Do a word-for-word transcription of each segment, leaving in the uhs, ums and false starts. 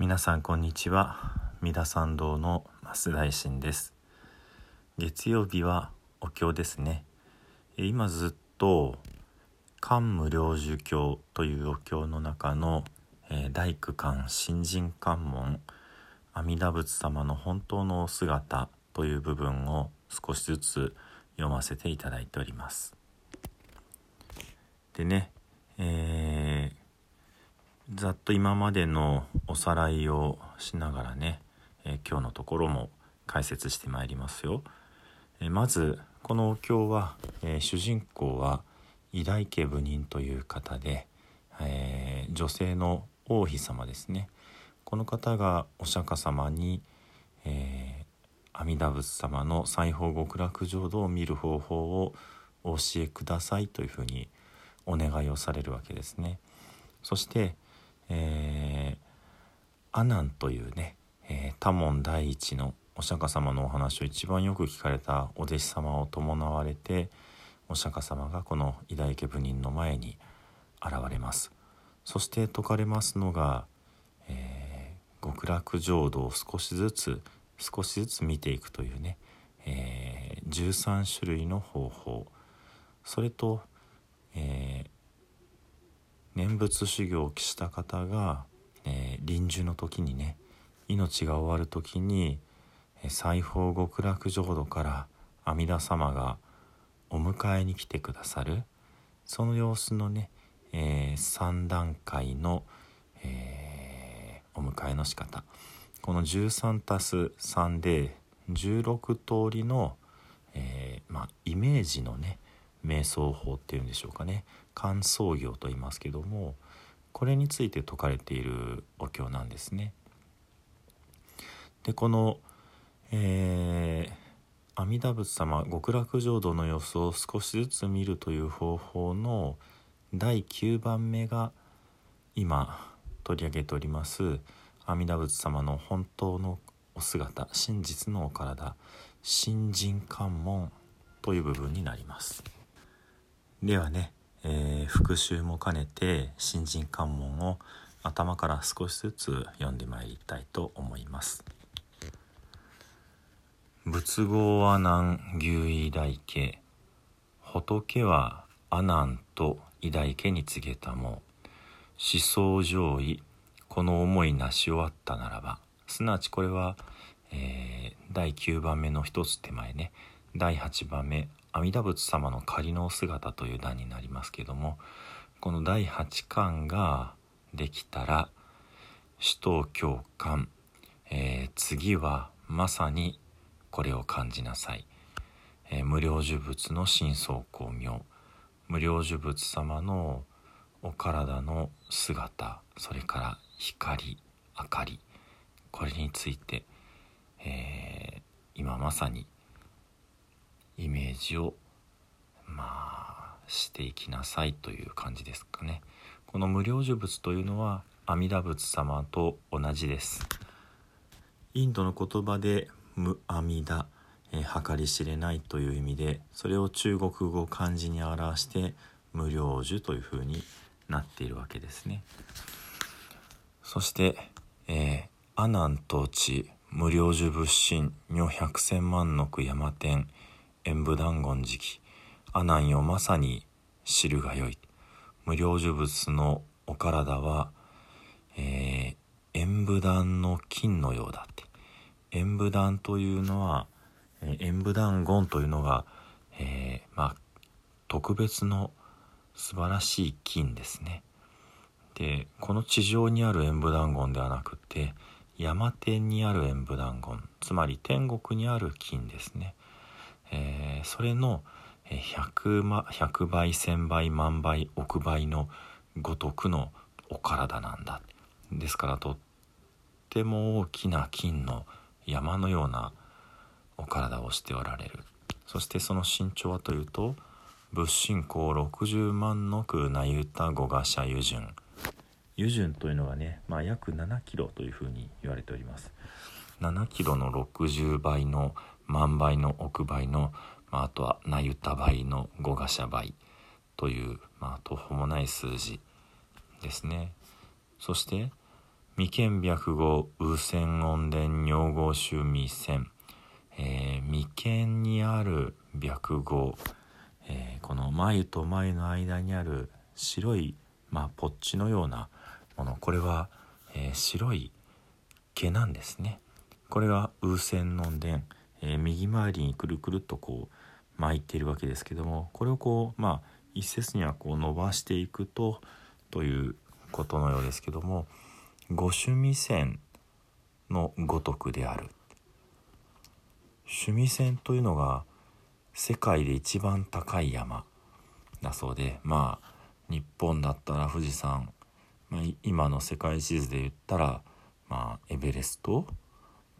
皆さんこんにちは。三田参道の増大臣です。月曜日はお経ですね。今ずっと漢無量寿経というお経の中の、えー、大空間信心関門阿弥陀仏様の本当のお姿という部分を少しずつ読ませていただいております。でね、えー、ざっと今までのおさらいをしながらね、えー、今日のところも解説してまいりますよ。えー、まずこのお経は、えー、主人公は伊大家部人という方で、えー、女性の王妃様ですね。この方がお釈迦様に、えー、阿弥陀仏様の西方極楽浄土を見る方法をお教えくださいというふうにお願いをされるわけですね。そして、えー、阿南というね、えー、多聞第一のお釈迦様のお話を一番よく聞かれたお弟子様を伴われて、お釈迦様がこの伊大家部人の前に現れます。そして説かれますのが、えー、極楽浄土を少しずつ少しずつ見ていくというね、えー、じゅうさん種類の方法、それと、えー、念仏修行をした方が、えー、臨終の時にね、命が終わる時に西方極楽浄土から阿弥陀様がお迎えに来てくださる、その様子のね、えー、さん段階の、えー、お迎えの仕方、このじゅうさんたすさんでじゅうろく通りの、えーまあ、イメージのね瞑想法っていうんでしょうかね、観想行と言いますけども、これについて説かれているお経なんですね。でこの、えー阿弥陀仏様極楽浄土の様子を少しずつ見るという方法のだいきゅうばんめが今取り上げております阿弥陀仏様の本当のお姿、真実のお体、信心関門という部分になります。ではね、えー、復習も兼ねて信心関門を頭から少しずつ読んでまいりたいと思います。仏号阿南牛伊大家、仏は阿南と伊大家に告げたも、思想上位この思いなし終わったならば、すなわちこれは、えー、だいきゅうばんめの一つ手前ね、だいはちばんめ阿弥陀仏様の仮のお姿という段になりますけども、このだいはちかんができたら四等教観、えー、次はまさにこれを感じなさい、えー、無量寿仏の真相光明、無量寿仏様のお体の姿、それから光、明かり、これについて、えー、今まさにイメージをまあしていきなさいという感じですかね。この無量寿仏というのは阿弥陀仏様と同じです。インドの言葉で無阿弥陀、えー、計り知れないという意味で、それを中国語漢字に表して無量寿というふうになっているわけですね。そして、えー、阿南統治無量寿仏心女百千万の句山天演武断言時期、阿南よまさに知るがよい、無量寿仏のお体は、えー、演武断の金のようだって。演武断というのは、演武断言というのが、えー、まあ特別の素晴らしい金ですね。で、この地上にある演武断言ではなくて、山天にある演武断言、つまり天国にある金ですね。えー、それのひゃくばい、せんばい、万倍、億倍のごとくのお体なんだ。ですからとっても大きな金の山のようなお体をしておられる。そしてその身長はというと、仏心高ろくじゅうまんのくなゆたごがしゃゆじゅん、ゆじゅんというのはね、まあ、約ななキロというふうに言われております。ななキロのろくじゅうばいの万倍の億倍の、まあ、あとはなゆた倍のごがしゃ倍という、まあ、途方もない数字ですね。そして未見白語右線音伝尿語集未線、えー、未見にある白語、えー、この眉と眉の間にある白い、まあ、ポッチのようなもの、これは、えー、白い毛なんですね。これが右線音伝、えー、右回りにくるくるっとこう巻いているわけですけども、これをこうまあ一節にはこう伸ばしていくとということのようですけども、五種未線のごとくである。種未線というのが世界で一番高い山だそうで、まあ日本だったら富士山、まあ、今の世界地図で言ったら、まあ、エベレストっ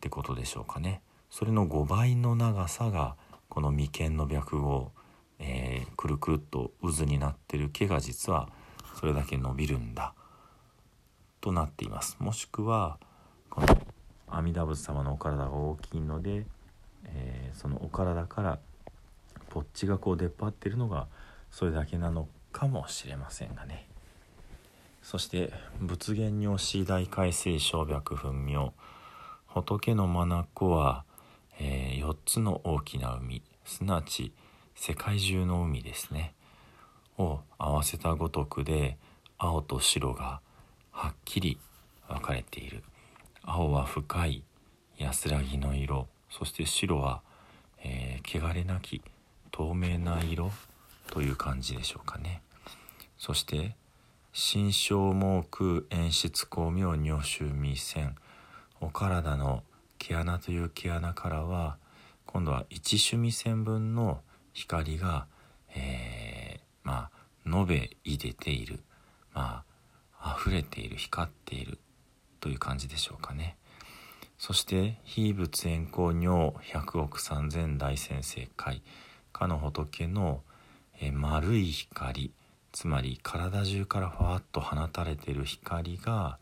てことでしょうかね。それのごばいの長さがこの眉間の白語、えー、くるくるっと渦になってる毛が実はそれだけ伸びるんだとなっています。もしくはこの阿弥陀仏様のお体が大きいので、えー、そのお体からポッチがこう出っ張っているのがそれだけなのかもしれませんがね。そして仏言如師大開水小白分明、仏の眼は、えー、よっつの大きな海、すなわち世界中の海ですねを合わせたごとくで、青と白がはっきり分かれている。青は深い安らぎの色、そして白は、えー、汚れなき透明な色という感じでしょうかね。そして心象猛空演出巧妙如臭未線、お体の毛穴という毛穴からは今度は一種未線分の光が、えー、まあ延べいでている、まあ溢れている、光っているという感じでしょうかね。そして非仏円光尿百億三千大千世界、かの仏の、えー、丸い光、つまり体中からファーッと放たれている光が、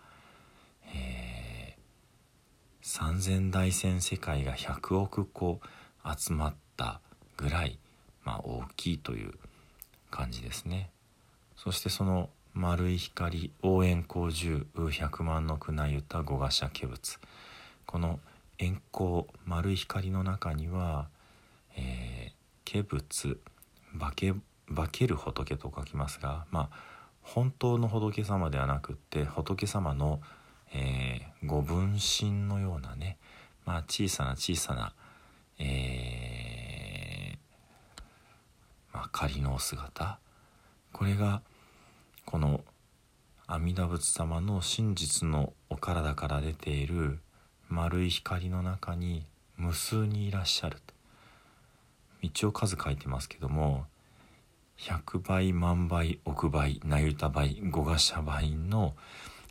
えー、三千大千世界が百億個集まったぐらい、まあ、大きいという感じですね。そしてその丸い光、応円光十右百万のkunaゆた五がしゃ化仏、この円光、丸い光の中には、えー、化仏、化け、化ける仏と書きますが、まあ本当の仏様ではなくって仏様の、えー、ご分身のようなね、まあ小さな小さな、えー仮のお姿、これがこの阿弥陀仏様の真実のお体から出ている丸い光の中に無数にいらっしゃると。一応数書いてますけども、ひゃくばい万倍億倍那由他倍五がしゃ倍の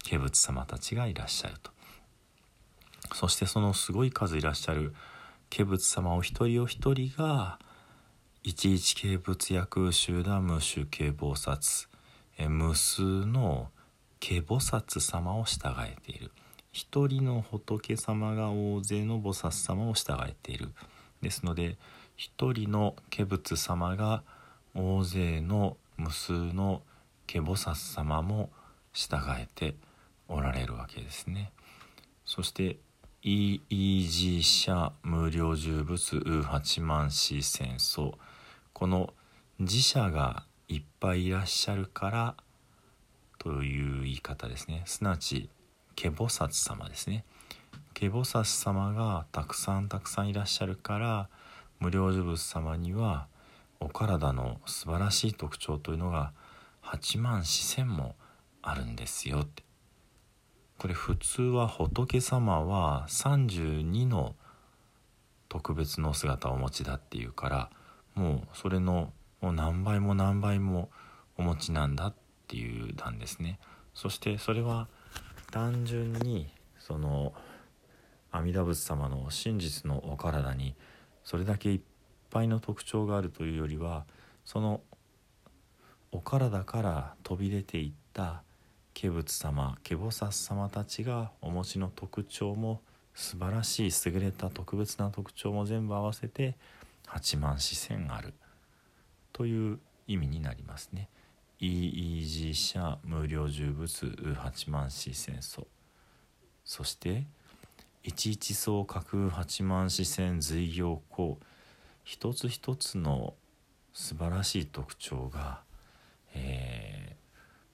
化仏様たちがいらっしゃると。そしてそのすごい数いらっしゃる化仏様お一人お一人が一一形仏や空集団無種形菩薩、え無数の形菩薩様を従えている。一人の仏様が大勢の菩薩様を従えている。ですので一人の化仏様が大勢の無数の形菩薩様も従えておられるわけですね。そしてイージー社無量十仏ウー八万四千層、この自社がいっぱいいらっしゃるからという言い方ですね。すなわち化菩薩様ですね。化菩薩様がたくさんたくさんいらっしゃるから、無量寿仏様にはお体の素晴らしい特徴というのがはちまんよんせんもあるんですよって。これ普通は仏様はさんじゅうにの特別の姿をお持ちだっていうから、もうそれのもう何倍も何倍もお持ちなんだっていう段ですね。そしてそれは単純にその阿弥陀仏様の真実のお体にそれだけいっぱいの特徴があるというよりは、そのお体から飛び出ていった化仏様、化菩薩様たちがお持ちの特徴も素晴らしい優れた特別な特徴も全部合わせてはちまんよんせんあるという意味になりますね。イージー社無量十仏八万四千層、そして一一層架空八幡四川随行行、一つ一つの素晴らしい特徴が、え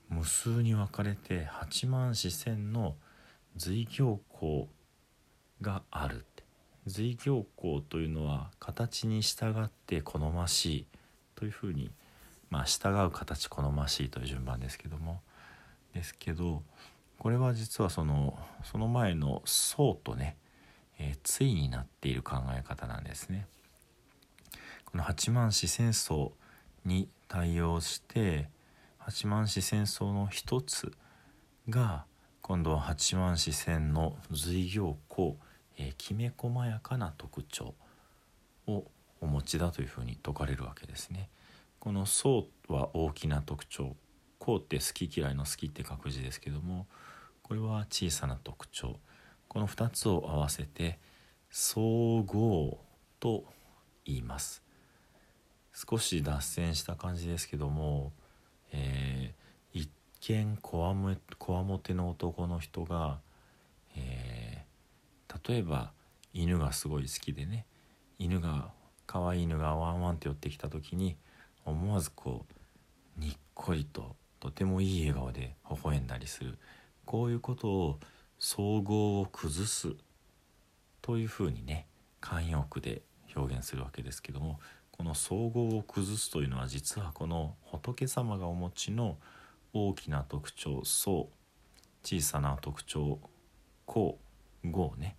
ー、無数に分かれて八幡四川の随行行がある。随行行というのは形に従って好ましいというふうに、まあ、従う形好ましいという順番ですけどもですけどこれは実はそのその前の僧とね、えー、対になっている考え方なんですね。この八幡四川僧に対応して八幡四川僧の一つが今度は八幡四川の随行行、えー、きめ細やかな特徴をお持ちだというふうに説かれるわけですね。この僧は大きな特徴、項って好き嫌いの好きって書く字ですけども、これは小さな特徴、このふたつを合わせて僧合と言います。少し脱線した感じですけども、えー、一見こわも、こわもての男の人が、えー、例えば犬がすごい好きでね、犬が可愛い犬がワンワンって寄ってきた時に思わずこうにっこりととてもいい笑顔で微笑んだりする、こういうことを僧合を崩すというふうにね慣用句で表現するわけですけども、この僧合を崩すというのは実はこの仏様がお持ちの大きな特徴僧、小さな特徴項合ね、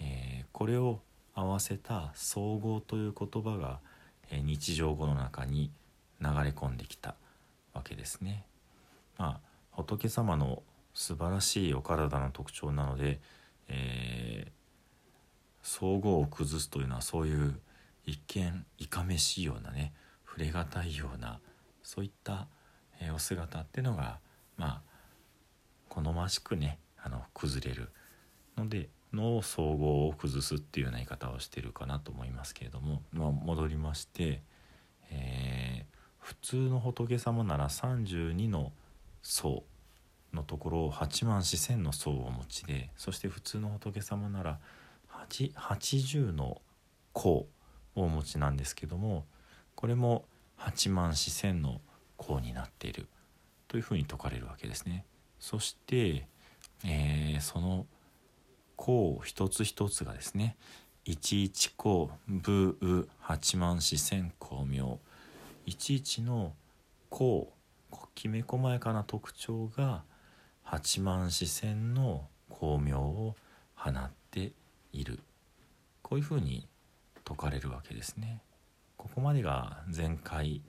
えー、これを合わせた僧合という言葉が日常語の中に流れ込んできたわけですね。まあ、仏様の素晴らしいお体の特徴なので、えー、僧合を崩すというのはそういう一見いかめしいようなね、触れがたいようなそういった、えー、お姿っていうのが、まあ、好ましくねあの崩れるのでの総合を崩すっていうような言い方をしているかなと思いますけれども、まあ、戻りまして、えー、普通の仏様ならさんじゅうにの僧のところを八幡四川の僧をお持ちで、そして普通の仏様ならはちじゅうの項をお持ちなんですけども、これも八幡四川の項になっているというふうに説かれるわけですね。そして、えー、その項一つ一つがですね、じゅういち項部右八幡四川項名、じゅういちの項きめ細やかな特徴が八幡四川の項名を放っている、こういうふうに説かれるわけですね。ここまでが前回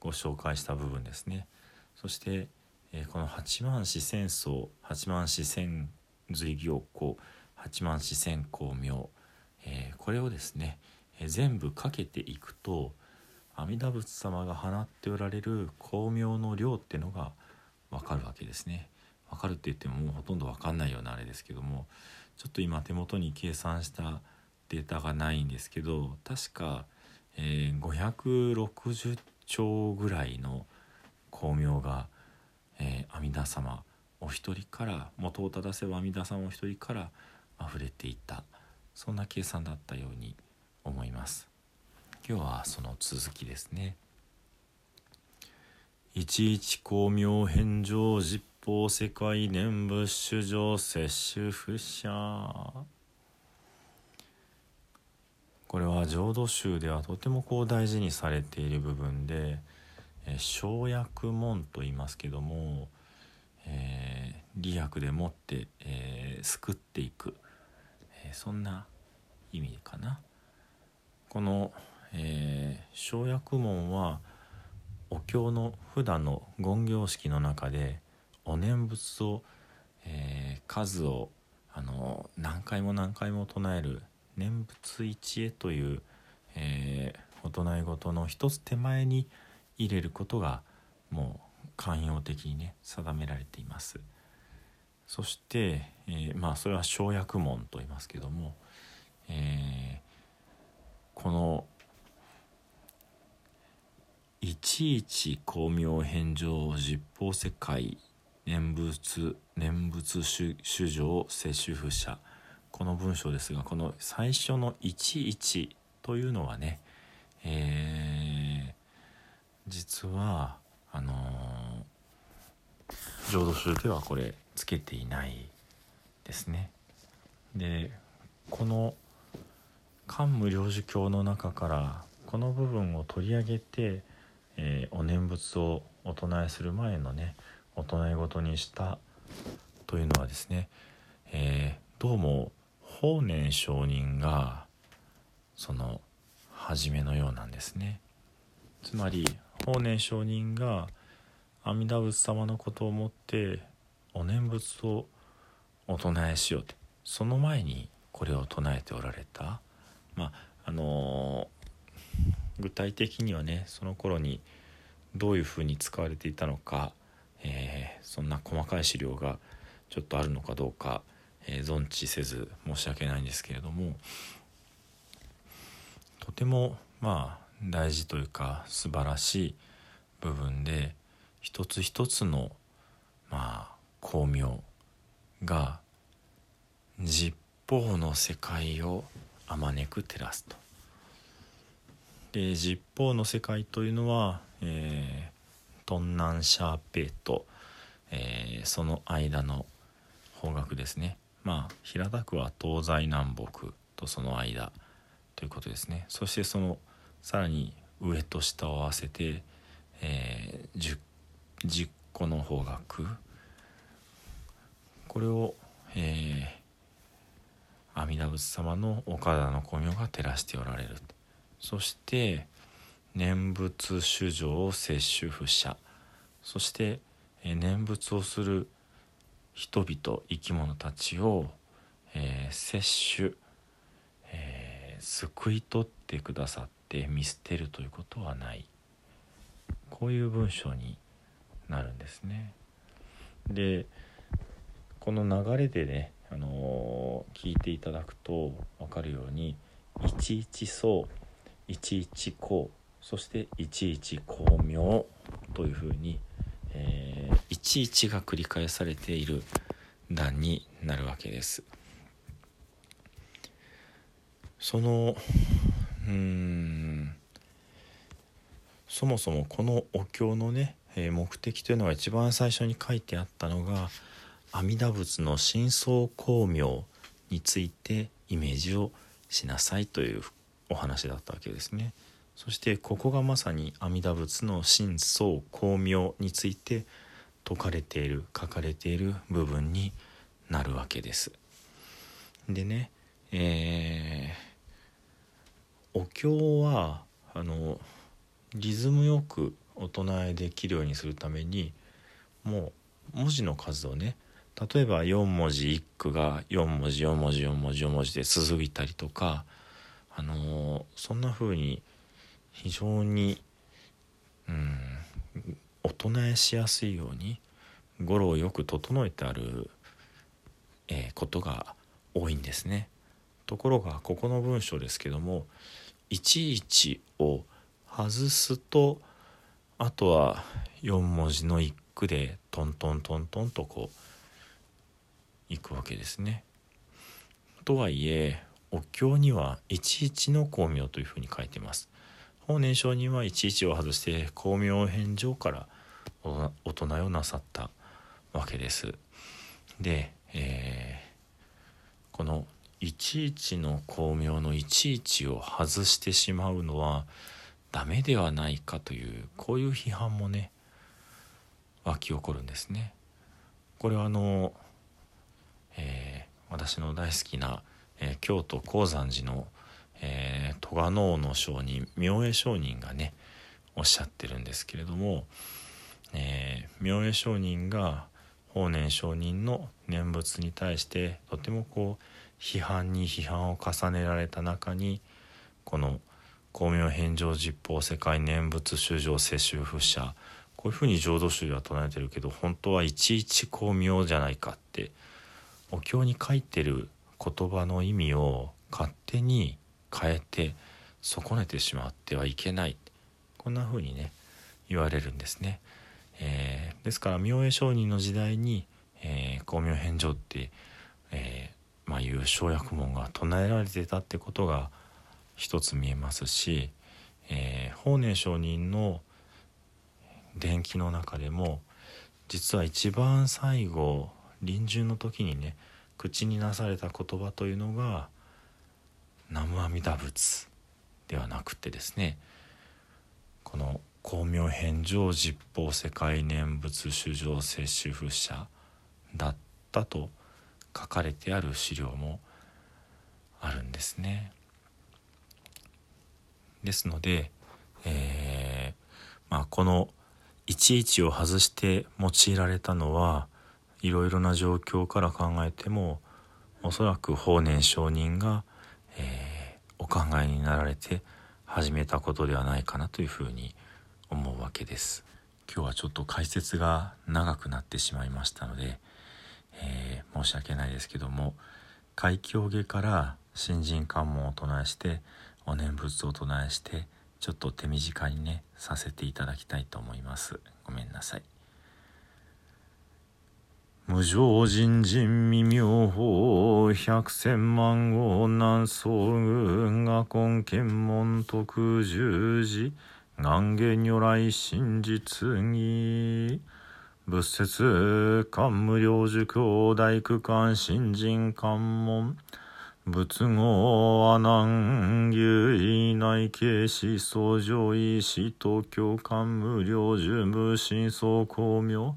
ご紹介した部分ですね。そしてこの八幡四川僧、八幡四川随行項、八幡四川項名、えー、これをですね、えー、全部かけていくと阿弥陀仏様が放っておられる項名の量ってのが分かるわけですね。分かるって言ってももうほとんど分かんないようなあれですけども、ちょっと今手元に計算したデータがないんですけど、確か、えー、ごひゃくろくじゅっちょうぐらいの項名が、えー、阿弥陀様お一人から元を正せば阿弥陀様お一人から溢れていた、そんな計算だったように思います。今日はその続きですね。いちいち光明返上十方世界念仏主上摂取不捨、これは浄土宗ではとてもこう大事にされている部分で、え生薬門と言いますけども、えー、利益でもって、えー、救っていく、えー、そんな意味かな。この生薬門はお経の普段の言行式の中でお念仏を、えー、数をあの何回も何回も唱える念仏一会という、えー、お唱え事の一つ手前に入れることがもう慣用的にね定められています。そして、えー、まあそれは生薬門と言いますけども、えー、このいちいち光明返上十方世界念仏、念仏衆生世主婦者、この文章ですが、この最初のいちいちというのはね、えー、実はあのー、浄土宗ではこれつけていないですね。で、この桓武領主経の中からこの部分を取り上げて、えー、お念仏をお唱えする前のね、お唱え事にしたというのはですね、えー、どうも法然上人がその初めのようなんですね。つまり法然上人が阿弥陀仏様のことをもってお念仏をお唱えしようと、その前にこれを唱えておられた。まああのー、具体的にはね、その頃にどういうふうに使われていたのか、えー、そんな細かい資料がちょっとあるのかどうか、えー、存知せず申し訳ないんですけれども、とてもまあ大事というか素晴らしい部分で、一つ一つのまあ光明が十方の世界をあまねく照らすと。で、十方の世界というのは、えー、東南シャーペーと、えー、その間の方角ですね。まあ平たくは東西南北とその間ということですね。そしてそのさらに上と下を合わせて、えー、じゅっこの方角、これを、えー阿弥陀仏様のお体の光明が照らしておられる。そして念仏衆生世主婦者、そして念仏をする人々、生き物たちを、えー、摂取、えー、救い取ってくださって見捨てるということはない、こういう文章になるんですね。で、この流れでね、あのー、聞いていただくと分かるように、いちいちそう、いちいちこう、そしていちいち光明というふうに、えー、いちいちが繰り返されている段になるわけです。そのうーんそもそもこのお経のね、目的というのは、一番最初に書いてあったのが阿弥陀仏の真相光明についてイメージをしなさいというお話だったわけですね。そしてここがまさに阿弥陀仏の真相光明について説かれている、書かれている部分になるわけです。でね、えー、お経はあのリズムよくお唱えできるようにするために、もう文字の数をね、例えばよん文字いち句がよん文字よん文字よん文字よん文字で続いたりとか、あのー、そんな風に非常にうんお唱えしやすいように語呂をよく整えてある、えー、ことが多いんですね。ところがここの文章ですけども、いちいちを外すと、あとはよん文字のいち句でトントントントンとこういくわけですね。とはいえ、お経にはじゅういちの光明というふうに書いてます。法然上人はじゅういちを外して光明遍照からお唱えをなさったわけです。で、えー、このじゅういちの光明のじゅういちを外してしまうのはダメではないかという、こういう批判もね湧き起こるんですね。これはあのえー、私の大好きな、えー、京都高山寺の、えー、戸賀能の上人、明恵上人がねおっしゃってるんですけれども、えー、明恵上人が法然上人の念仏に対してとてもこう批判に批判を重ねられた中に、この光明遍照十方世界念仏衆生世主婦者、こういうふうに浄土宗は唱えてるけど、本当はいちいち光明じゃないかって、お経に書いてる言葉の意味を勝手に変えて損ねてしまってはいけない、こんな風にね言われるんですね。えー、ですから明恵上人の時代に「光明遍成」って、えーまあ、いう生薬文が唱えられてたってことが一つ見えますし、えー、法然上人の伝記の中でも実は一番最後臨終の時にね口になされた言葉というのが「南無阿弥陀仏」ではなくてですね、この「光明遍成十方世界念仏主上摂取不捨」だったと書かれてある資料もあるんですね。ですので、えーまあ、このいちいちを外して用いられたのはいろいろな状況から考えてもおそらく法然上人が、えー、お考えになられて始めたことではないかなというふうに思うわけです。今日はちょっと解説が長くなってしまいましたので、えー、申し訳ないですけども、開教下から信心喚問を唱えしてお念仏を唱えしてちょっと手短にねさせていただきたいと思います。ごめんなさい。無常人人未妙法百千万号南宋軍が根検問徳十字願下如来真実義仏説漢無量寿経大空間信心喚問仏語阿難牛以内慶思想上意思と教官無量寿無心想光明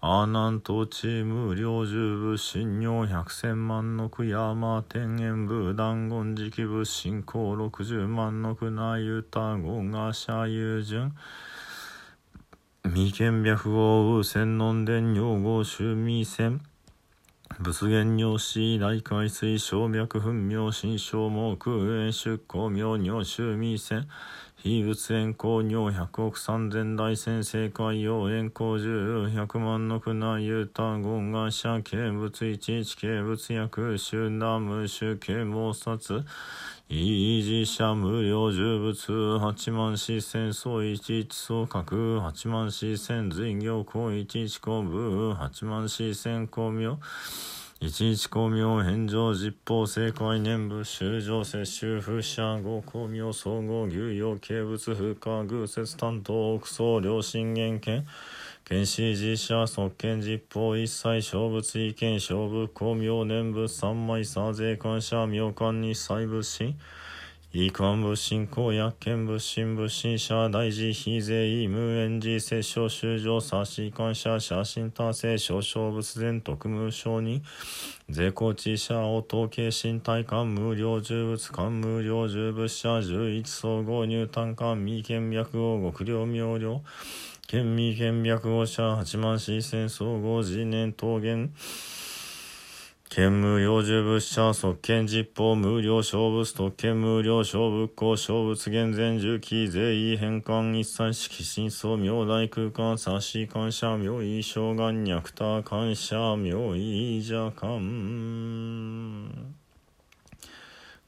阿難と地無量寿仏心尿百千万の苦山天縁仏断言時期仏心光六十万の苦内歌語が社友順未見白王右仙能伝尿合衆未仙仏言尿師大海水小脈分明心象毛空縁出光明尿臭未線非仏縁光尿百億三千大仙正海洋縁光十百万の苦内優太号外社軽仏一一軽仏薬集団無臭軽毛殺維持者無量十仏八万四千総一一総格八万四千随行光一一公部八万四千光明一一光明遍成十方世界念仏主上摂取不捨五光明総合牛陽軽仏不可偶説担当奥僧良心厳見見師寺社即見十方一切小仏意見小仏光明念仏三昧三税感謝妙観二歳仏心異観仏心公約見仏心仏心者大事非税異無縁寺摂生修上差し感謝写真達成少々仏前特無承認税高知者を統計身体官無量十仏官無量十仏者十一総合入単官未見脈王極量妙量県民県白王者八万四千総合次年桃源県無量寿仏者即見実法無量小仏特見無量小仏公小仏現前重機税異変換一切式真相妙大空間差し感謝妙異障眼虐多感謝妙異邪感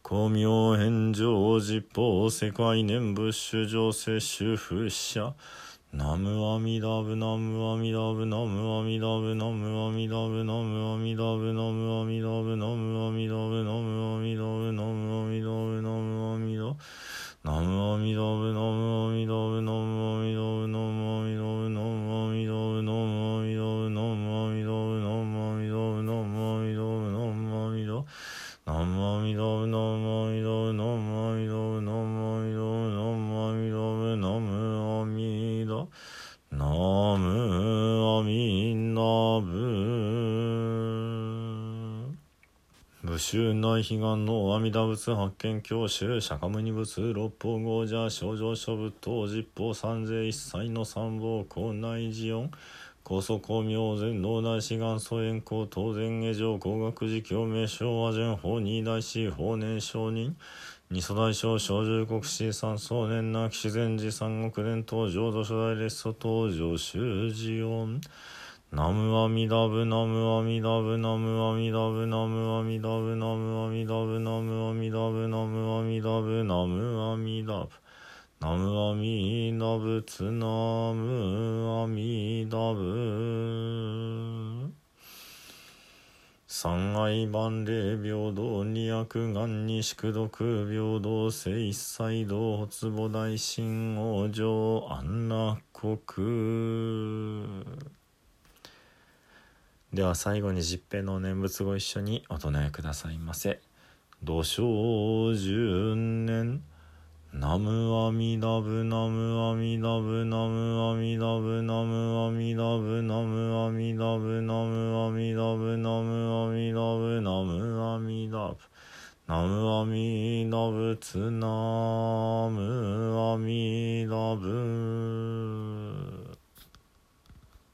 光明遍成十方世界念仏主上摂取不捨ナムアミダブナムアミダブナムアミダブナムアミダブナムアミダブナムアミダブナムアミダブナムアミダブナムアミダブナムアミダブナムアミダブナムアミダブナムアミダブナムアミダブナムアミダブナムアミダブナムアミダブナムアミダブナムアミダブナムアミダブナムアミダブナムアミダブナムアミダブナムアミダブナムアミダブナムアミナムアミナブ無臭内悲願の阿弥陀仏発見教習釈迦牟尼仏六方豪者正常諸仏等十方三世一切の三宝光内慈音高祖光明全道大師元祖円光当然下上光学寺教名昭和順法二大師法然上人二祖大将小十国師三僧年那紀善寺三国伝統浄土初代列祖登場修持音ナムアミダブナムアミダブナムアミダブナムアミダブナムアミダブナムアミダブナムアミダブナムアミダブナムアミダ仏ナムアミダ仏三愛万霊平等二悪眼に宿毒平等性一切道発母大神王上安楽国では最後に十遍のお念仏ご一緒にお唱えくださいませ。土生十年ナムアミダブナムアミダブナムアミダブナムアミダブナムアミダブナムアミダブナムアミダブナムアミダブナムアミダブツナムアミダブ